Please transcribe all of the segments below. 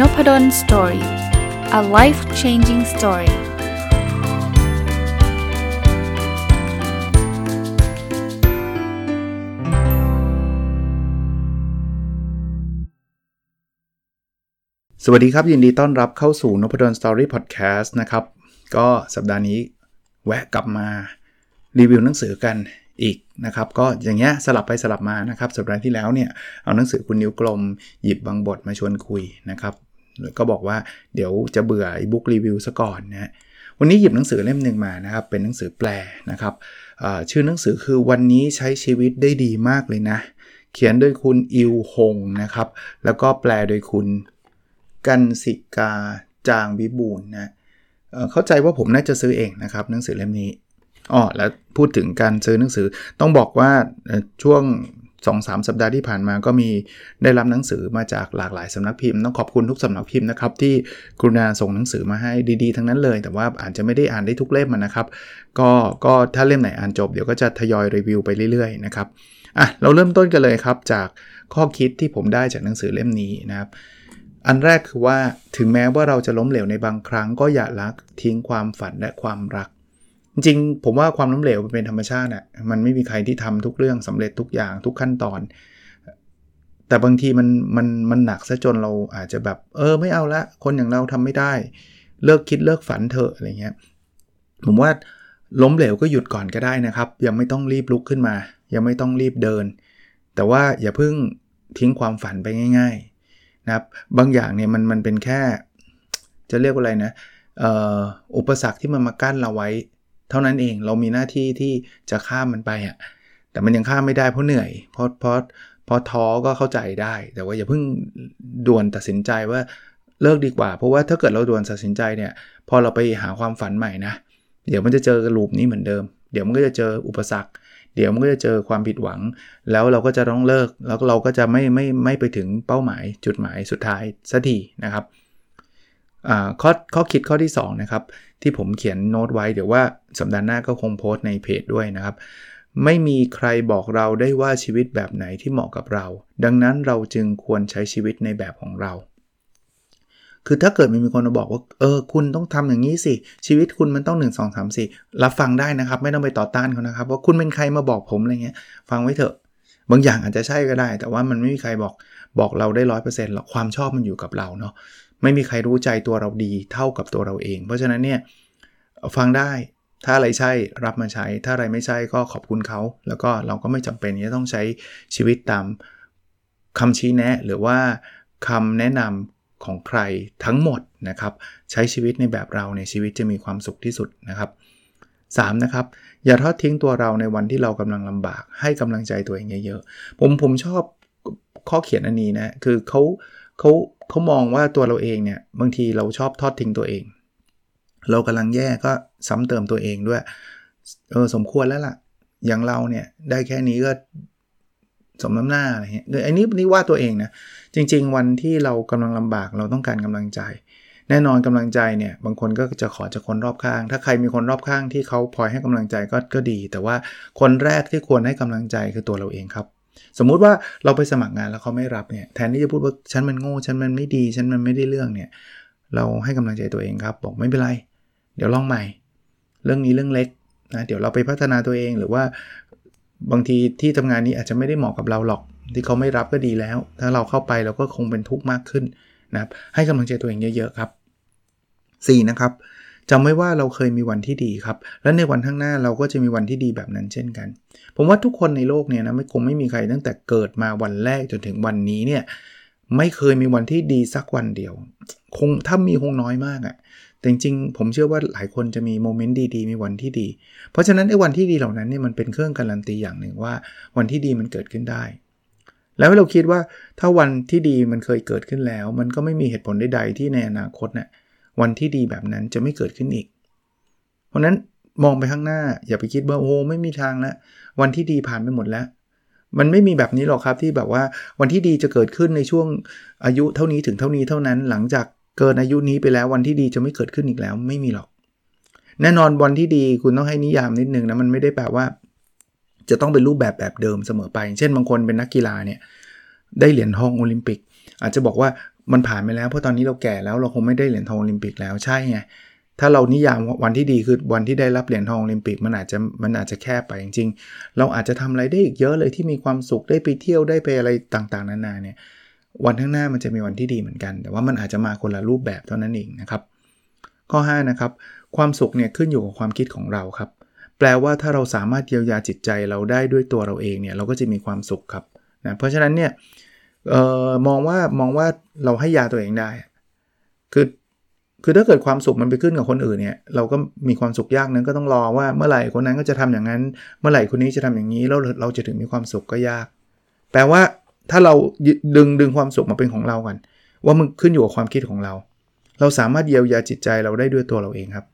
Nopadon Story. A life-changing story.สวัสดีครับยินดีต้อนรับเข้าสู่ Nopadon Story Podcast นะครับก็สัปดาห์นี้แวะกลับมารีวิวหนังสือกันอีกนะครับก็อย่างเงี้ยสลับไปสลับมานะครับสัปดาห์ที่แล้วเนี่ยเอาหนังสือคุณนิ้วกลมหยิบบางบทมาชวนคุยนะครับก็บอกว่าเดี๋ยวจะเบื่ออีบุ๊กรีวิวซะก่อนนะวันนี้หยิบหนังสือเล่มนึงมานะครับเป็นหนังสือแปลนะครับชื่อหนังสือคือวันนี้ใช้ชีวิตได้ดีมากเลยนะเขียนโดยคุณอิวหงนะครับแล้วก็แปลโดยคุณกันสิกาจางวิบูลย์นะเข้าใจว่าผมน่าจะซื้อเองนะครับหนังสือเล่มนี้อ๋อแล้วพูดถึงการซื้อหนังสือต้องบอกว่าช่วง 2-3 สัปดาห์ที่ผ่านมาก็มีได้รับหนังสือมาจากหลากหลายสำนักพิมพ์ต้องขอบคุณทุกสำนักพิมพ์นะครับที่กรุณาส่งหนังสือมาให้ดีๆทั้งนั้นเลยแต่ว่าอาจจะไม่ได้อ่านได้ทุกเล่มนะครับก็ถ้าเล่มไหนอ่านจบเดี๋ยวก็จะทยอยรีวิวไปเรื่อยๆนะครับอ่ะเราเริ่มต้นกันเลยครับจากข้อคิดที่ผมได้จากหนังสือเล่มนี้นะครับอันแรกคือว่าถึงแม้ว่าเราจะล้มเหลวในบางครั้งก็อย่าละทิ้งความฝันและความรักจริงๆผมว่าความล้มเหลวมันเป็นธรรมชาติอ่ะมันไม่มีใครที่ทำทุกเรื่องสำเร็จทุกอย่างทุกขั้นตอนแต่บางทีมันหนักซะจนเราอาจจะแบบไม่เอาละคนอย่างเราทำไม่ได้เลิกคิดเลิกฝันเถอะอะไรเงี้ยผมว่าล้มเหลวก็หยุดก่อนก็ได้นะครับยังไม่ต้องรีบลุกขึ้นมายังไม่ต้องรีบเดินแต่ว่าอย่าเพิ่งทิ้งความฝันไปง่ายๆนะครับบางอย่างเนี่ยมันเป็นแค่จะเรียกว่าอะไรนะอุปสรรคที่มันมากั้นเราไว้เท่านั้นเองเรามีหน้าที่ที่จะข้ามมันไปอ่ะแต่มันยังข้ามไม่ได้เพราะเหนื่อยเพราะท้อก็เข้าใจได้แต่ว่าอย่าเพิ่งด่วนตัดสินใจว่าเลิกดีกว่าเพราะว่าถ้าเกิดเราด่วนตัดสินใจเนี่ยพอเราไปหาความฝันใหม่นะเดี๋ยวมันจะเจอลูปนี้เหมือนเดิมเดี๋ยวมันก็จะเจออุปสรรคเดี๋ยวมันก็จะเจอความผิดหวังแล้วเราก็จะต้องเลิกแล้วเราก็จะไม่ไปถึงเป้าหมายจุดหมายสุดท้ายสักทีนะครับข้อคิดข้อที่2นะครับที่ผมเขียนโน้ตไว้เดี๋ยวว่าสัปดาห์หน้าก็คงโพสต์ในเพจด้วยนะครับไม่มีใครบอกเราได้ว่าชีวิตแบบไหนที่เหมาะกับเราดังนั้นเราจึงควรใช้ชีวิตในแบบของเราคือถ้าเกิดมีคนมาบอกว่าคุณต้องทำอย่างนี้สิชีวิตคุณมันต้อง1 2 3 4รับฟังได้นะครับไม่ต้องไปต่อต้านเขานะครับว่าคุณเป็นใครมาบอกผมอะไรเงี้ยฟังไว้เถอะบางอย่างอาจจะใช่ก็ได้แต่ว่ามันไม่มีใครบอกเราได้ 100% หรอกความชอบมันอยู่กับเราเนาะไม่มีใครรู้ใจตัวเราดีเท่ากับตัวเราเองเพราะฉะนั้นเนี่ยฟังได้ถ้าอะไรใช่รับมาใช้ถ้าอะไรไม่ใช่ก็ขอบคุณเขาแล้วก็เราก็ไม่จำเป็นที่จะต้องใช้ชีวิตตามคำชี้แนะหรือว่าคำแนะนำของใครทั้งหมดนะครับใช้ชีวิตในแบบเราในชีวิตจะมีความสุขที่สุดนะครับ3นะครับอย่าทอดทิ้งตัวเราในวันที่เรากำลังลำบากให้กำลังใจตัวเองเยอะๆผมชอบข้อเขียนอันนี้นะคือเขามองว่าตัวเราเองเนี่ยบางทีเราชอบทอดทิ้งตัวเองเรากำลังแย่ก็ซ้ำเติมตัวเองด้วยสมควรแล้วล่ะอย่างเราเนี่ยได้แค่นี้ก็สมน้ำหน้าอะไรเงี้ยอันนี้ว่าตัวเองนะจริงๆวันที่เรากำลังลำบากเราต้องการกำลังใจแน่นอนกำลังใจเนี่ยบางคนก็จะขอจากคนรอบข้างถ้าใครมีคนรอบข้างที่เขาพลอยให้กำลังใจก็ดีแต่ว่าคนแรกที่ควรให้กำลังใจคือตัวเราเองครับสมมุติว่าเราไปสมัครงานแล้วเขาไม่รับเนี่ยแทนที่จะพูดว่าฉันมันโง่ฉันมันไม่ดีฉันมันไม่ได้เรื่องเนี่ยเราให้กำลังใจตัวเองครับบอกไม่เป็นไรเดี๋ยวลองใหม่เรื่องนี้เรื่องเล็กนะเดี๋ยวเราไปพัฒนาตัวเองหรือว่าบางทีที่ทำงานนี้อาจจะไม่ได้เหมาะกับเราหรอกที่เขาไม่รับก็ดีแล้วถ้าเราเข้าไปเราก็คงเป็นทุกข์มากขึ้นนะครับให้กำลังใจตัวเองเยอะๆครับ4นะครับจำไว้ว่าเราเคยมีวันที่ดีครับและในวันข้างหน้าเราก็จะมีวันที่ดีแบบนั้นเช่นกันผมว่าทุกคนในโลกเนี่ยนะไม่มีใครตั้งแต่เกิดมาวันแรกจนถึงวันนี้เนี่ยไม่เคยมีวันที่ดีสักวันเดียวคงถ้ามีคงน้อยมากอ่ะแต่จริงๆผมเชื่อว่าหลายคนจะมีโมเมนต์ดีๆมีวันที่ดีเพราะฉะนั้นไอ้วันที่ดีเหล่านั้นเนี่ยมันเป็นเครื่องการันตีอย่างหนึ่งว่าวันที่ดีมันเกิดขึ้นได้แล้วเราคิดว่าถ้าวันที่ดีมันเคยเกิดขึ้นแล้วมันก็ไม่มีเหตุผลใดๆที่ในอนาคตเนี่ยวันที่ดีแบบนั้นจะไม่เกิดขึ้นอีกเพราะนั้นมองไปข้างหน้าอย่าไปคิดว่าโอ้ไม่มีทางแล้ววันที่ดีผ่านไปหมดแล้วมันไม่มีแบบนี้หรอกครับที่แบบว่าวันที่ดีจะเกิดขึ้นในช่วงอายุเท่านี้ถึงเท่านี้เท่านั้นหลังจากเกินอายุนี้ไปแล้ววันที่ดีจะไม่เกิดขึ้นอีกแล้วไม่มีหรอกแน่นอนวันที่ดีคุณต้องให้นิยามนิดนึงนะมันไม่ได้แปลว่าจะต้องเป็นรูปแบบเดิมเสมอไปเช่นบางคนเป็นนักกีฬาเนี่ยได้เหรียญทองโอลิมปิกอาจจะบอกว่า มันผ่านไปแล้วเพราะตอนนี้เราแก่แล้วเราคงไม่ได้เหรียญทองโอลิมปิกแล้วใช่ไงถ้าเรานิยามวันที่ดีคือวันที่ได้รับเหรียญทองโอลิมปิกมันอาจจะแคบไปจริงๆเราอาจจะทำอะไรได้อีกเยอะเลยที่มีความสุขได้ไปเที่ยวได้ไปอะไรต่างๆนานาเนี่ยวันข้างหน้ามันจะมีวันที่ดีเหมือนกันแต่ว่ามันอาจจะมาคนละรูปแบบเท่านั้นเองนะครับข้อ5นะครับความสุขเนี่ยขึ้นอยู่กับความคิดของเราครับแปลว่าถ้าเราสามารถเยียวยาจิตใจเราได้ด้วยตัวเราเองเนี่ยเราก็จะมีความสุขครับนะเพราะฉะนั้นเนี่ยมองว่าเราให้ยาตัวเองได้คือถ้าเกิดความสุขมันไปขึ้นกับคนอื่นเนี่ยเราก็มีความสุขยากนั้นก็ต้องรอว่าเมื่อไหร่คนนั้นก็จะทำอย่างนั้นเมื่อไหร่คนนี้จะทำอย่างนี้แล้วเราจะถึงมีความสุขก็ยากแปลว่าถ้าเราดึงความสุขมาเป็นของเรากันว่ามันขึ้นอยู่กับความคิดของเราเราสามารถเยียวยาจิตใจเราได้ด้วยตัวเราเองครับ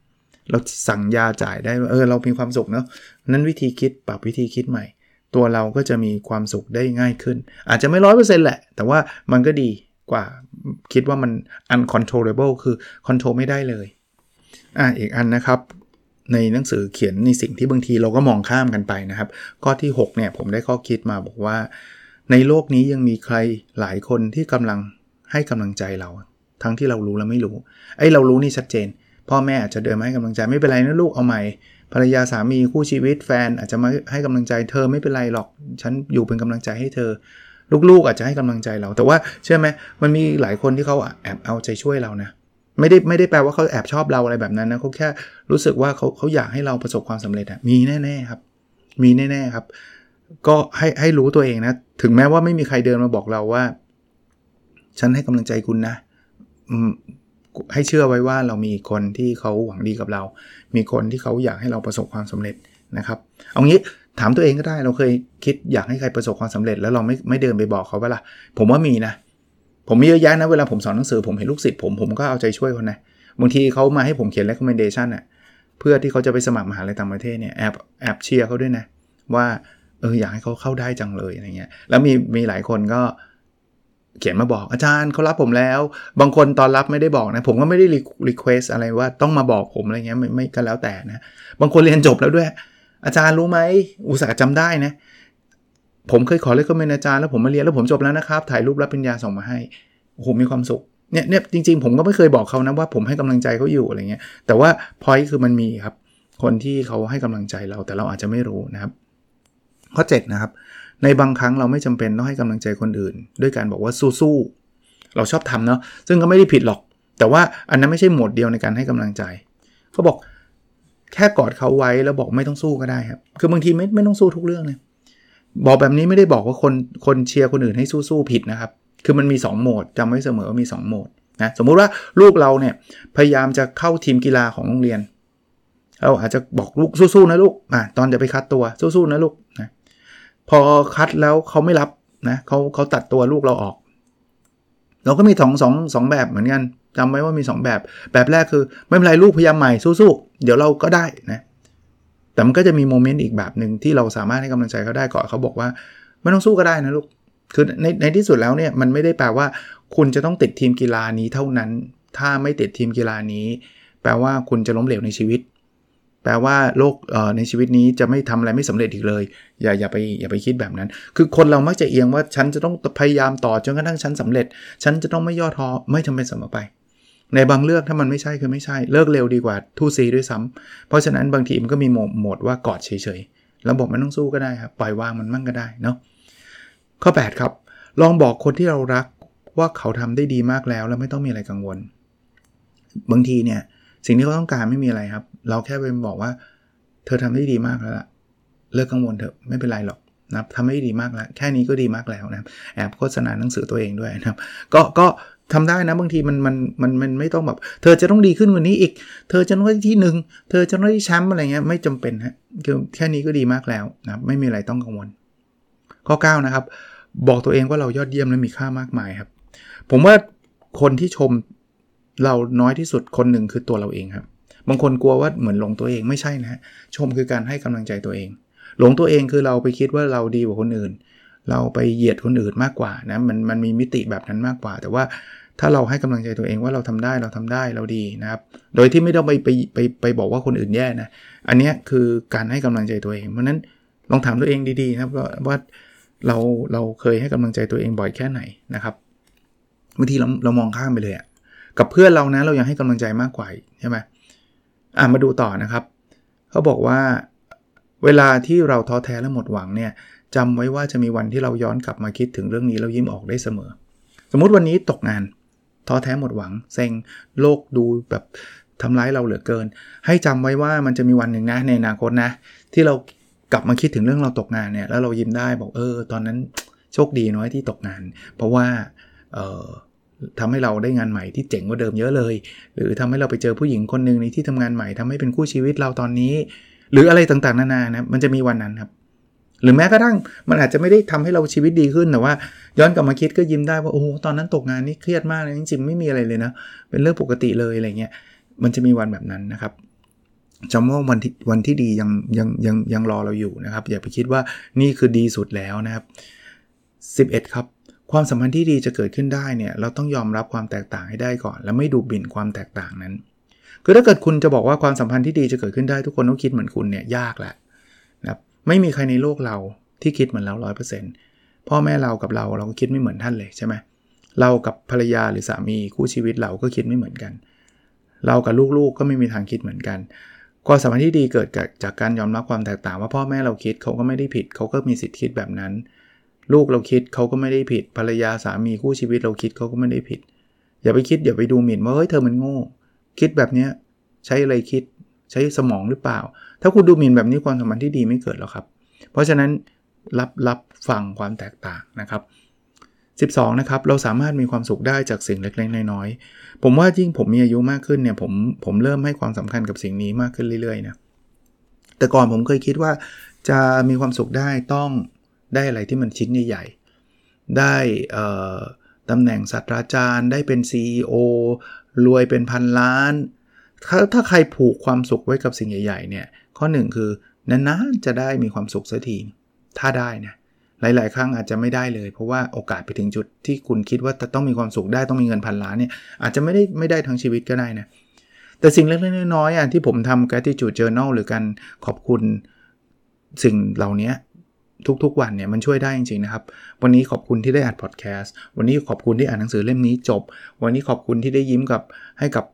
เราสั่งยาจ่ายได้เรามีความสุขเนาะนั้นวิธีคิดปรับวิธีคิดใหม่ตัวเราก็จะมีความสุขได้ง่ายขึ้นอาจจะไม่ 100% แหละแต่ว่ามันก็ดีกว่าคิดว่ามัน uncontrollable คือ control ไม่ได้เลยอีกอันนะครับในหนังสือเขียนในสิ่งที่บางทีเราก็มองข้ามกันไปนะครับข้อที่6เนี่ยผมได้ข้อคิดมาบอกว่าในโลกนี้ยังมีใครหลายคนที่กำลังให้กำลังใจเราทั้งที่เรารู้และไม่รู้เรารู้นี่ชัดเจนพ่อแม่อาจจะเดินมาให้กำลังใจไม่เป็นไรนะลูกเอาใหม่ภรรยาสามีคู่ชีวิตแฟนอาจจะมาให้กำลังใจเธอไม่เป็นไรหรอกฉันอยู่เป็นกำลังใจให้เธอลูกๆอาจจะให้กำลังใจเราแต่ว่าเชื่อไหมมันมีหลายคนที่เขาแอบเอาใจช่วยเรานะไม่ได้แปลว่าเขาแอบชอบเราอะไรแบบนั้นนะเขาแค่รู้สึกว่าเขาอยากให้เราประสบความสำเร็จอ่ะมีแน่ๆครับมีแน่ๆครับก็ให้รู้ตัวเองนะถึงแม้ว่าไม่มีใครเดินมาบอกเราว่าฉันให้กำลังใจคุณนะให้เชื่อไว้ว่าเรามีคนที่เขาหวังดีกับเรามีคนที่เขาอยากให้เราประสบความสำเร็จนะครับเอางี้ถามตัวเองก็ได้เราเคยคิดอยากให้ใครประสบความสำเร็จแล้วเราไม่เดินไปบอกเขาป่ะล่ะผมว่ามีนะผมมีเยอะแยะนะเวลาผมสอนหนังสือผมเห็นลูกศิษย์ผมก็เอาใจช่วยคนนะบางทีเขามาให้ผมเขียน recommendation น่ะเพื่อที่เขาจะไปสมัครมหาลัยต่างประเทศเนี่ยแอบเชียร์เขาด้วยนะว่าอยากให้เขาเข้าได้จังเลยอะไรเงี้ยแล้วมีหลายคนก็เขียนมาบอกอาจารย์เขารับผมแล้วบางคนตอนรับไม่ได้บอกนะผมก็ไม่ได้รีเควสอะไรว่าต้องมาบอกผมอะไรเงี้ยไม่ก็แล้วแต่นะบางคนเรียนจบแล้วด้วยอาจารย์รู้ไหมอุตส่าห์จำได้นะผมเคยขอเลคคอมเมนต์อาจารย์แล้วผมมาเรียนแล้วผมจบแล้วนะครับถ่ายรูปรับปริญญาส่งมาให้โอ้โหมีความสุขเนี่ยจริงๆผมก็ไม่เคยบอกเขานะว่าผมให้กำลังใจเขาอยู่อะไรเงี้ยแต่ว่า point คือมันมีครับคนที่เขาให้กำลังใจเราแต่เราอาจจะไม่รู้นะครับข้อ7นะครับในบางครั้งเราไม่จำเป็นต้องให้กำลังใจคนอื่นด้วยการบอกว่าสู้ๆเราชอบทำเนาะซึ่งก็ไม่ได้ผิดหรอกแต่ว่าอันนั้นไม่ใช่โหมดเดียวในการให้กำลังใจเขาบอกแค่กอดเขาไว้แล้วบอกไม่ต้องสู้ก็ได้ครับคือบางทีไม่ต้องสู้ทุกเรื่องเลยบอกแบบนี้ไม่ได้บอกว่าคนเชียร์คนอื่นให้สู้ๆผิดนะครับคือมันมี2โหมดจำไว้เสมอว่ามี2โหมดนะสมมุติว่าลูกเราเนี่ยพยายามจะเข้าทีมกีฬาของโรงเรียนเราอาจจะบอกลูกสู้ๆนะลูกตอนจะไปคัดตัวสู้ๆนะลูกนะพอคัดแล้วเขาไม่รับนะเขาตัดตัวลูกเราออกเราก็มีสองแบบเหมือนกันจำไว้ว่ามี2แบบแรกคือไม่เป็นไรลูกพยายามใหม่สู้ๆเดี๋ยวเราก็ได้นะแต่มันก็จะมีโมเมนต์อีกแบบนึงที่เราสามารถให้กำลังใจเขาได้ก่อนเขาบอกว่าไม่ต้องสู้ก็ได้นะลูกคือในที่สุดแล้วเนี่ยมันไม่ได้แปลว่าคุณจะต้องติดทีมกีฬานี้เท่านั้นถ้าไม่ติดทีมกีฬานี้แปลว่าคุณจะล้มเหลวในชีวิตแปลว่าโลกในชีวิตนี้จะไม่ทำอะไรไม่สำเร็จอีกเลยอย่าไปคิดแบบนั้นคือคนเรามักจะเอียงว่าฉันจะต้องพยายามต่อจนกระทั่งฉันสำเร็จฉันจะต้องไม่ย่อท้อไม่จำเป็นเสมอไปในบางเรื่องถ้ามันไม่ใช่คือไม่ใช่เลิกเร็วดีกว่าทู่ซีด้วยซ้ำเพราะฉะนั้นบางทีมันก็มีโหมดว่ากอดเฉยๆแล้วบอกไม่ต้องสู้ก็ได้ครับปล่อยวางมันมั่งก็ได้เนาะข้อ8ครับลองบอกคนที่เรารักว่าเขาทำได้ดีมากแล้วไม่ต้องมีอะไรกังวลบางทีเนี่ยสิ่งที่เขาต้องการไม่มีอะไรครับเราแค่ไปบอกว่าเธอทำได้ดีมากแล้วล่ะเลิกกังวลเถอะไม่เป็นไรหรอกนะทำได้ดีมากแล้วแค่นี้ก็ดีมากแล้วนะแอบโฆษณาหนังสือตัวเองด้วยนะครับก็ทำได้นะบางทีมันไม่ต้องแบบเธอจะต้องดีขึ้นกว่านี้อีกเธอจะต้องได้ที่หนึ่งเธอจะต้องได้แชมป์อะไรเงี้ยไม่จำเป็นฮะแค่นี้ก็ดีมากแล้วนะไม่มีอะไรต้องกังวลข้อ9นะครับบอกตัวเองว่าเรายอดเยี่ยมและมีค่ามากมายครับผมว่าคนที่ชมเราน้อยที่สุดคนหนึ่งคือตัวเราเองครับบางคนกลัวว่าเหมือนหลงตัวเองไม่ใช่นะชมคือการให้กำลังใจตัวเองหลงตัวเองคือเราไปคิดว่าเราดีกว่าคนอื่นเราไปเหยียดคนอื่นมากกว่านะมันมีมิติแบบนั้นมากกว่าแต่ว่าถ้าเราให้กำลังใจตัวเองว่าเราทำได้เราดีนะครับโดยที่ไม่ต้องไปบอกว่าคนอื่นแย่นะอันนี้คือการให้กำลังใจตัวเองเพราะนั้นลองถามตัวเองดีๆนะครับว่าเราเคยให้กำลังใจตัวเองบ่อยแค่ไหนนะครับ บางทีเรามองข้ามไปเลยอ่ะกับเพื่อนเรานะเรายังให้กำลังใจมากกว่าใช่ไหมมาดูต่อนะครับเขาบอกว่าเวลาที่เราท้อแท้และหมดหวังเนี่ยจำไว้ว่าจะมีวันที่เราย้อนกลับมาคิดถึงเรื่องนี้แล้วยิ้มออกได้เสมอสมมุติวันนี้ตกงานท้อแท้หมดหวังเซ็งโลกดูแบบทำร้ายเราเหลือเกินให้จำไว้ว่ามันจะมีวันหนึ่งนะในอนาคตนะที่เรากลับมาคิดถึงเรื่องเราตกงานเนี่ยแล้วเรายิ้มได้บอกตอนนั้นโชคดีน้อยที่ตกงานเพราะว่าทำให้เราได้งานใหม่ที่เจ๋งกว่าเดิมเยอะเลยหรือทำให้เราไปเจอผู้หญิงคนนึงในที่ทำงานใหม่ทำให้เป็นคู่ชีวิตเราตอนนี้หรืออะไรต่างๆนานานะมันจะมีวันนั้นครับหรือแม้กระทั่งมันอาจจะไม่ได้ทำให้เราชีวิตดีขึ้นแต่ว่าย้อนกลับมาคิดก็ยิ้มได้ว่าโอ้ตอนนั้นตกงานนี่เครียดมากเลยจริงๆไม่มีอะไรเลยนะเป็นเรื่องปกติเลยอะไรเงี้ยมันจะมีวันแบบนั้นนะครับจำว่าวันที่ดียังรอเราอยู่นะครับอย่าไปคิดว่านี่คือดีสุดแล้วนะครับ11ครับความสัมพันธ์ที่ดีจะเกิดขึ้นได้เนี่ยเราต้องยอมรับความแตกต่างให้ได้ก่อนและไม่ดูหมิ่นความแตกต่างนั้นคือถ้าเกิดคุณจะบอกว่าความสัมพันธ์ที่ดีจะเกิดขึ้นได้ทุกคนต้องคิดเหมือนคุณเนี่ยยากแหละนะครับไม่มีใครในโลกเราที่คิดเหมือนเรา 100% พ่อแม่เรากับเราก็คิดไม่เหมือนท่านเลยใช่มั้ยเรากับภรรยาหรือสามีคู่ชีวิตเราก็คิดไม่เหมือนกันเรากับลูกๆก็ไม่มีทางคิดเหมือนกันความสัมพันธ์ที่ดีเกิดจากการยอมรับความแตกต่างว่าพ่อแม่เราคิดเขาก็ไม่ได้ผิดเขาก็มีสิทธิ์คิดแบบนั้นลูกเราคิดเขาก็ไม่ได้ผิดภรรยาสามีคู่ชีวิตเราคิดเขาก็ไม่ได้ผิดอย่าไปคิดอย่าไปดูหมิ่นว่าเฮ้ยเธอมันโง่คิดแบบนี้ใช้อะไรคิดใช้สมองหรือเปล่าถ้าคุณดูหมิ่นแบบนี้ความสัมพันธ์ที่ดีไม่เกิดหรอกครับเพราะฉะนั้นรับฟังความแตกต่างนะครับ12นะครับเราสามารถมีความสุขได้จากสิ่งเล็กๆน้อยๆผมว่ายิ่งผมมีอายุมากขึ้นเนี่ยผมเริ่มให้ความสำคัญกับสิ่งนี้มากขึ้นเรื่อยๆนะแต่ก่อนผมเคยคิดว่าจะมีความสุขได้ต้องได้อะไรที่มันชิ้นใหญ่ๆได้ตำแหน่งศาสตราจารย์ได้เป็น CEO รวยเป็นพันล้านถ้าใครผูกความสุขไว้กับสิ่งใหญ่ๆเนี่ยข้อ1คือนานๆจะได้มีความสุขสักทีถ้าได้นะหลายๆครั้งอาจจะไม่ได้เลยเพราะว่าโอกาสไปถึงจุดที่คุณคิดว่าจะต้องมีความสุขได้ต้องมีเงินพันล้านเนี่ยอาจจะไม่ได้ทั้งชีวิตก็ได้นะแต่สิ่งเล็กๆน้อยๆที่ผมทำ Gratitude Journal หรือการขอบคุณสิ่งเหล่านี้ทุกๆวันเนี่ยมันช่วยได้จริงๆนะครับวันนี้ขอบคุณที่ได้อัดพอดแคสต์วันนี้ขอบคุณที่อ่านหนังสือเล่มนี้จบวันนี้ขอบคุณที่ได้ยิ้มให้กับ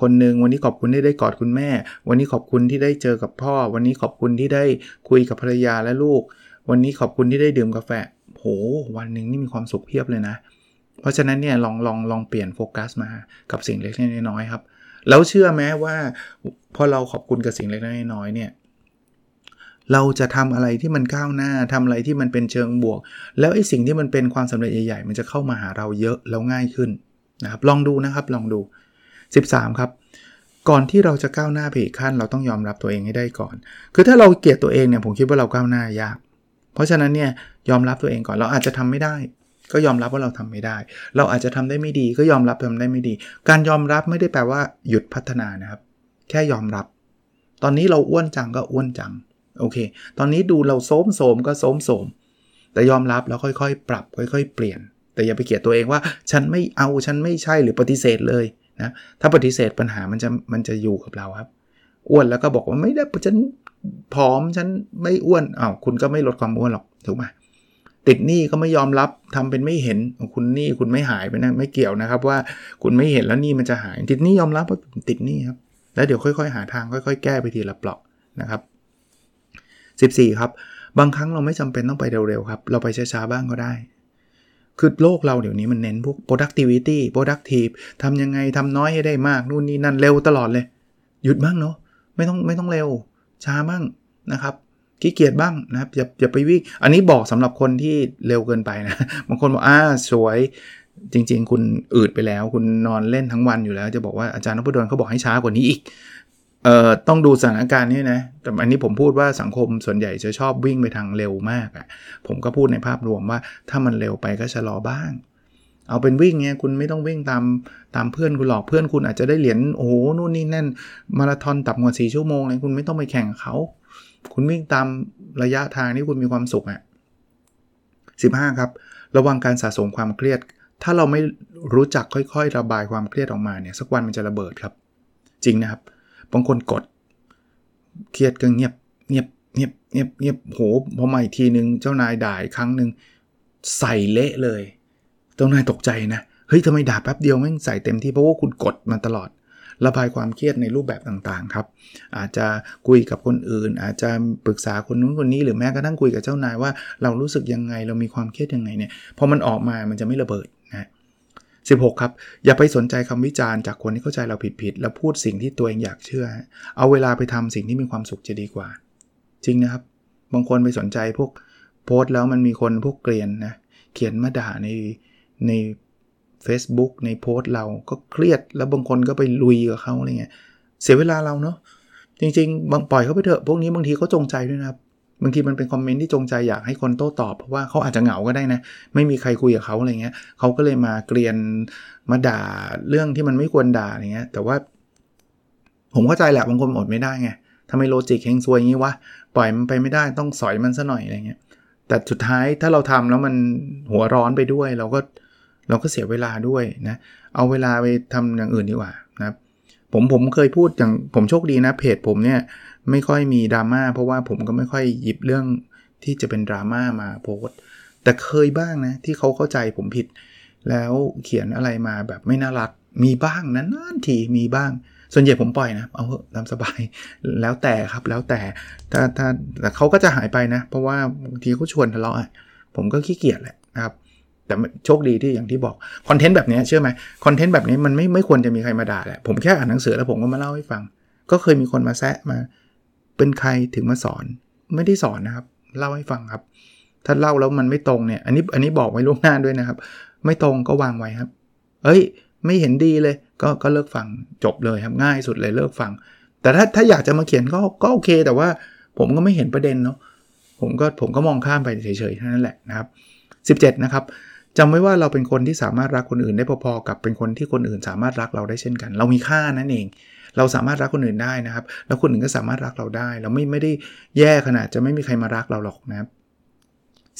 คนนึงวันนี้ขอบคุณที่ได้กอดคุณแม่วันนี้ขอบคุณที่ได้เจอกับพ่อวันนี้ขอบคุณที่ได้คุยกับภรรยาและลูกวันนี้ขอบคุณที่ได้ดื่มกาแฟโหวันนึงนี่มีความสุขเพียบเลยนะเพราะฉะนั้นเนี่ยลองเปลี่ยนโฟกัสมากับสิ่งเล็กๆน้อยๆครับแล้วเชื่อไหมว่าพอเราขอบคุณกับสิ่งเล็กๆน้อยๆเนี่ยเราจะทำอะไรที่มันก้าวหน้าทำอะไรที่มันเป็นเชิงบวกแล้วไอ้สิ่งที่มันเป็นความสำเร็จใหญ่ๆมันจะเข้ามาหาเราเยอะแล้วง่ายขึ้นนะครับลองดูนะครับลองดู13ครับก่อนที่เราจะก้าวหน้าไปอีกขั้นเราต้องยอมรับตัวเองให้ได้ก่อนคือถ้าเราเกลียดตัวเองเนี่ยผมคิดว่าเราก้าวหน้ายากเพราะฉะนั้นเนี่ยยอมรับตัวเองก่อนเราอาจจะทำไม่ได้ก็ยอมรับว่าเราทำไม่ได้เราอาจจะทำได้ไม่ดีก็ยอมรับทำได้ไม่ดีการยอมรับไม่ได้แปลว่าหยุดพัฒนานะครับแค่ยอมรับตอนนี้เราอ้วนจังก็อ้วนจังโอเคตอนนี้ดูเราโซมก็โซมแต่ยอมรับแล้วค่อยๆปรับค่อยๆเปลี่ยนแต่อย่าไปเกลียดตัวเองว่าฉันไม่เอาฉันไม่ใช่หรือปฏิเสธเลยนะถ้าปฏิเสธปัญหามันจะอยู่กับเราครับอ้วนแล้วก็บอกว่าไม่ได้ฉันผอมฉันไม่อ้วนอ้าวคุณก็ไม่ลดความอ้วนหรอกถูกไหมติดหนี้ก็ไม่ยอมรับทำเป็นไม่เห็นคุณหนี้คุณไม่หายไปนะไม่เกี่ยวนะครับว่าคุณไม่เห็นแล้วหนี้มันจะหายติดหนี้ยอมรับว่าติดหนี้ครับแล้วเดี๋ยวค่อยๆหาทางค่อยๆแก้ไปทีละเปราะนะครับ14ครับบางครั้งเราไม่จำเป็นต้องไปเร็วๆครับเราไปช้าๆบ้างก็ได้คือโลกเราเดี๋ยวนี้มันเน้นพวก productive ทำยังไงทำน้อยให้ได้มากนู่นนี่นั่นเร็วตลอดเลยหยุดบ้างเนาะไม่ต้องเร็วช้าบ้างนะครับขี้เกียจบ้างนะครับอย่าไปวิ่งอันนี้บอกสำหรับคนที่เร็วเกินไปนะบางคนบอกสวยจริงๆคุณอืดไปแล้วคุณนอนเล่นทั้งวันอยู่แล้วจะบอกว่าอาจารย์นพดลเขาบอกให้ช้ากว่านี้อีกต้องดูสถานการณ์นี่นะแต่อันนี้ผมพูดว่าสังคมส่วนใหญ่จะชอบวิ่งไปทางเร็วมากอ่ะผมก็พูดในภาพรวมว่าถ้ามันเร็วไปก็ชะลอบ้างเอาเป็นวิ่งเนี่ยคุณไม่ต้องวิ่งตามเพื่อนคุณหรอกเพื่อนคุณอาจจะได้เหรียญโอ้โหนู่นนี่นั่นมาราธอนต่ำกว่า4ชั่วโมงเลยคุณไม่ต้องไปแข่งเขาคุณวิ่งตามระยะทางที่คุณมีความสุขอ่ะ15ครับระวังการสะสมความเครียดถ้าเราไม่รู้จักค่อยๆระบายความเครียดออกมาเนี่ยสักวันมันจะระเบิดครับจริงนะครับบางคนกดเครียดก็เงียบโหพอมาอีกทีนึงเจ้านายด่าอีกครั้งนึงใส่เละเลยเจ้านายตกใจนะ เฮ้ยทำไมด่าแป๊บเดียวแม่งใส่เต็มที่เพราะว่าคุณกดมาตลอดระบายความเครียดในรูปแบบต่างๆครับอาจจะคุยกับคนอื่นอาจจะปรึกษาคนนู้นคนนี้หรือแม้กระทั่งคุยกับเจ้านายว่าเรารู้สึกยังไงเรามีความเครียดยังไงเนี่ยพอมันออกมามันจะไม่ระเบิดนะ16ครับอย่าไปสนใจคำวิจารณ์จากคนที่เข้าใจเราผิดแล้วพูดสิ่งที่ตัวเองอยากเชื่อเอาเวลาไปทำสิ่งที่มีความสุขจะดีกว่าจริงนะครับบางคนไปสนใจพวกโพสต์แล้วมันมีคนพวกเกลียนนะเขียนมาด่าใน Facebook ในโพสต์เราก็เครียดแล้วบางคนก็ไปลุยกับเขาอะไรเงี้ยเสียเวลาเราเนาะจริงๆบางปล่อยเขาไปเถอะพวกนี้บางทีเขาจงใจด้วยนะครับบางทีมันเป็นคอมเมนต์ที่จงใจอยากให้คนโต้ตอบเพราะว่าเขาอาจจะเหงาก็ได้นะไม่มีใครคุยกับเขาอะไรเงี้ยเขาก็เลยมาเกลียนมาด่าเรื่องที่มันไม่ควรด่าอะไรเงี้ยแต่ว่าผมเข้าใจแหละบางคนอดไม่ได้ไงทำไมโลจิกแห่งซวยอย่างนี้วะปล่อยมันไปไม่ได้ต้องสอยมันซะหน่อยอะไรเงี้ยแต่สุดท้ายถ้าเราทำแล้วมันหัวร้อนไปด้วยเราก็เสียเวลาด้วยนะเอาเวลาไปทำอย่างอื่นดีกว่านะครับผมเคยพูดอย่างผมโชคดีนะเพจผมเนี่ยไม่ค่อยมีดราม่าเพราะว่าผมก็ไม่ค่อยหยิบเรื่องที่จะเป็นดราม่ามาโพสต์แต่เคยบ้างนะที่เขาเข้าใจผมผิดแล้วเขียนอะไรมาแบบไม่น่ารักมีบ้างนะนั่นทีมีบ้างส่วนใหญ่ผมปล่อยนะเอาตามสบายแล้วแต่ครับแล้วแต่ถ้าเขาก็จะหายไปนะเพราะว่าบางทีเขาชวนทะเลาะผมก็ขี้เกียจแหละนะครับแต่โชคดีที่อย่างที่บอกคอนเทนต์แบบนี้เชื่อไหมคอนเทนต์แบบนี้มันไม่ควรจะมีใครมาด่าแหละผมแค่อ่านหนังสือแล้วผมก็มาเล่าให้ฟังก็เคยมีคนมาแซะมาเป็นใครถึงมาสอนไม่ได้สอนนะครับเล่าให้ฟังครับถ้าเล่าแล้วมันไม่ตรงเนี่ยอันนี้บอกไว้ล่วงหน้าด้วยนะครับไม่ตรงก็วางไว้ครับเอ้ยไม่เห็นดีเลยก็เลิกฟังจบเลยครับง่ายสุดเลยเลิกฟังแต่ถ้าอยากจะมาเขียนก็โอเคแต่ว่าผมก็ไม่เห็นประเด็นเนาะผมก็มองข้ามไปเฉยๆเท่านั้นแหละนะครับ17นะครับจำไว้ว่าเราเป็นคนที่สามารถรักคนอื่นได้พอๆกับเป็นคนที่คนอื่นสามารถรักเราได้เช่นกันเรามีค่านั่นเองเราสามารถรักคนอื่นได้นะครับแล้วคนอื่นก็สามารถรักเราได้เราไม่ได้แย่ขนาดจะไม่มีใครมารักเราหรอกนะครั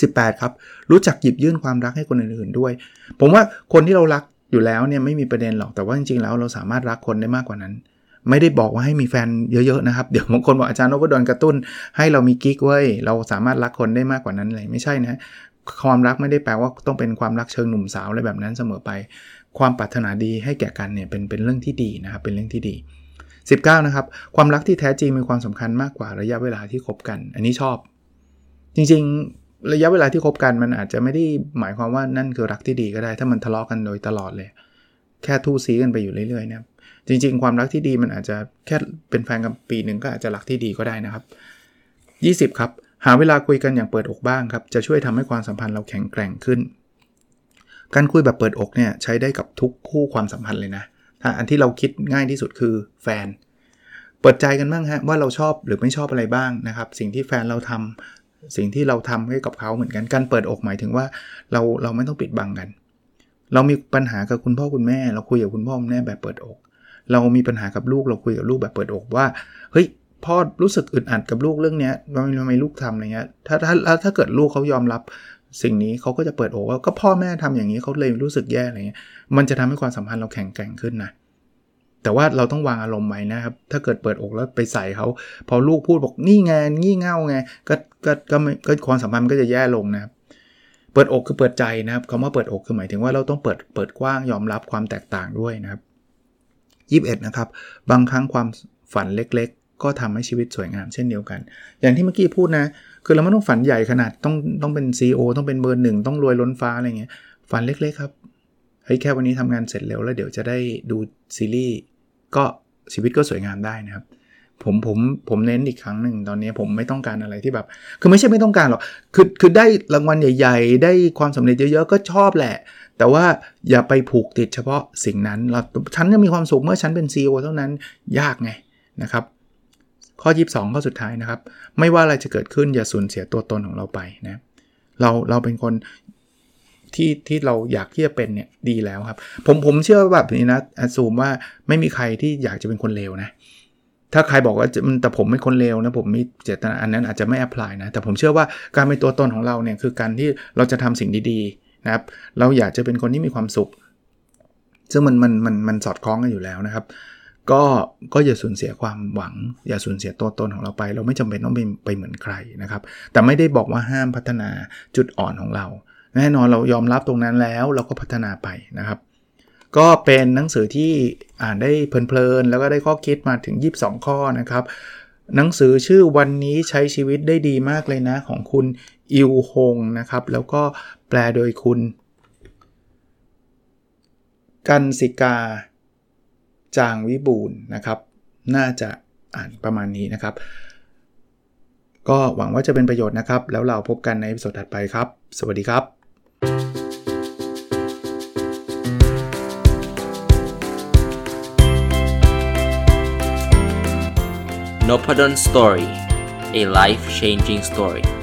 บ18ครับรู้จักหยิบยื่นความรักให้คนอื่นๆด้วยผมว่าคนที่เรารักอยู่แล้วเนี่ยไม่มีประเด็นหรอกแต่ว่าจริงๆแล้วเราสามารถรักคนได้มากกว่านั้นไม่ได้บอกว่าให้มีแฟนเยอะๆนะครับเดี๋ยวบางคนบอกอาจารย์นพดลกระตุ้นให้เรามีกิ๊กเว้ยเราสามารถรักคนได้มากกว่านั้นเลยไม่ใช่นะความรักไม่ได้แปลว่าต้องเป็นความรักเชิงหนุ่มสาวอะไรแบบนั้นเสมอไปความปรารถนาดีให้แก่กันเนี่ยเป็นเรื่องที่ดีนะครับเป็นเรื่องที่ดี19นะครับความรักที่แท้จริงมีความสำคัญมากกว่าระยะเวลาที่คบกันอันนี้ชอบจริงๆระยะเวลาที่คบกันมันอาจจะไม่ได้หมายความว่านั่นคือรักที่ดีก็ได้ถ้ามันทะเลาะกันโดยตลอดเลยแค่ทู่ซีกันไปอยู่เรื่อยๆนะจริงๆความรักที่ดีมันอาจจะแค่เป็นแฟนกันปีนึงก็อาจจะรักที่ดีก็ได้นะครับ20ครับหาเวลาคุยกันอย่างเปิดอกบ้างครับจะช่วยทำให้ความสัมพันธ์เราแข็งแกร่งขึ้นการคุยแบบเปิดอกเนี่ยใช้ได้กับทุกคู่ความสัมพันธ์เลยนะถ้าอันที่เราคิดง่ายที่สุดคือแฟนเปิดใจกันบ้างฮะว่าเราชอบหรือไม่ชอบอะไรบ้างนะครับสิ่งที่แฟนเราทำสิ่งที่เราทำให้กับเขาเหมือนกันการเปิดอกหมายถึงว่าเราไม่ต้องปิดบังกันเรามีปัญหากับคุณพ่อคุณแม่เราคุยกับคุณพ่อคุณแม่แบบเปิดอกเรามีปัญหากับลูกเราคุยกับลูกแบบเปิดอกว่าเฮ้ยพ่อรู้สึกอึดอัดกับลูกเรื่องนี้ทำไมลูกทำอะไรเงี้ยถ้าเกิดลูกเขายอมรับสิ่งนี้เขาก็จะเปิดอกว่าก็พ่อแม่ทำอย่างนี้เขาเลยรู้สึกแย่อะไรเงี้ยมันจะทำให้ความสัมพันธ์เราแข็งแกร่งขึ้นนะแต่ว่าเราต้องวางอารมณ์ไว้นะครับถ้าเกิดเปิดอกแล้วไปใส่เขาพอลูกพูดบอกนี่ไงงี่เง่าไงก็ความสัมพันธ์ก็จะแย่ลงนะครับเปิดอกคือเปิดใจนะครับคำว่าเปิดอกคือหมายถึงว่าเราต้องเปิดกว้างยอมรับความแตกต่างด้วยนะครับ21นะครับบางครั้งความฝันเล็กก็ทำให้ชีวิตสวยงามเช่นเดียวกันอย่างที่เมื่อกี้พูดนะคือเราไม่ต้องฝันใหญ่ขนาดต้องเป็น CEO ต้องเป็นเบอร์1ต้องรวยล้นฟ้าอะไรเงี้ยฝันเล็กๆครับเฮ้ยแค่วันนี้ทำงานเสร็จเร็วแล้วเดี๋ยวจะได้ดูซีรีส์ก็ชีวิตก็สวยงามได้นะครับผมเน้นอีกครั้งหนึ่งตอนนี้ผมไม่ต้องการอะไรที่แบบคือไม่ใช่ไม่ต้องการหรอกคือได้รางวัลใหญ่ๆได้ความสำเร็จเยอะๆก็ชอบแหละแต่ว่าอย่าไปผูกติดเฉพาะสิ่งนั้นฉันจะมีความสุขเมื่อฉันเป็น CEO เท่านั้นยากไงนะครับข้อ22ข้อสุดท้ายนะครับไม่ว่าอะไรจะเกิดขึ้นอย่าสูญเสียตัวตนของเราไปนะเราเป็นคนที่เราอยากที่จะเป็นเนี่ยดีแล้วครับผมเชื่อแบบนี้นะอสูมว่าไม่มีใครที่อยากจะเป็นคนเลวนะถ้าใครบอกว่าแต่ผมไม่คนเลวนะผมมีเจตนาอันนั้นอาจจะไม่แอพพลายนะแต่ผมเชื่อว่าการเป็นตัวตนของเราเนี่ยคือการที่เราจะทำสิ่งดีๆนะครับเราอยากจะเป็นคนที่มีความสุขซึ่งมันสอดคล้องกันอยู่แล้วนะครับก็อย่าสูญเสียความหวังอย่าสูญเสียตัวตนของเราไปเราไม่จำเป็นต้องไปเหมือนใครนะครับแต่ไม่ได้บอกว่าห้ามพัฒนาจุดอ่อนของเราแน่นอนเรายอมรับตรงนั้นแล้วเราก็พัฒนาไปนะครับ ก็เป็นหนังสือที่อ่านได้เพลินๆแล้วก็ได้ข้อคิดมาถึง22ข้อนะครับหนังสือชื่อวันนี้ใช้ชีวิตได้ดีมากเลยนะของคุณอิวฮงนะครับแล้วก็แปลโดยคุณกันสิกาจางวิบูลย์นะครับน่าจะอ่านประมาณนี้นะครับก็หวังว่าจะเป็นประโยชน์นะครับแล้วเราพบกันในเอพิโซดถัดไปครับสวัสดีครับ Nopadon Story, a life-changing story.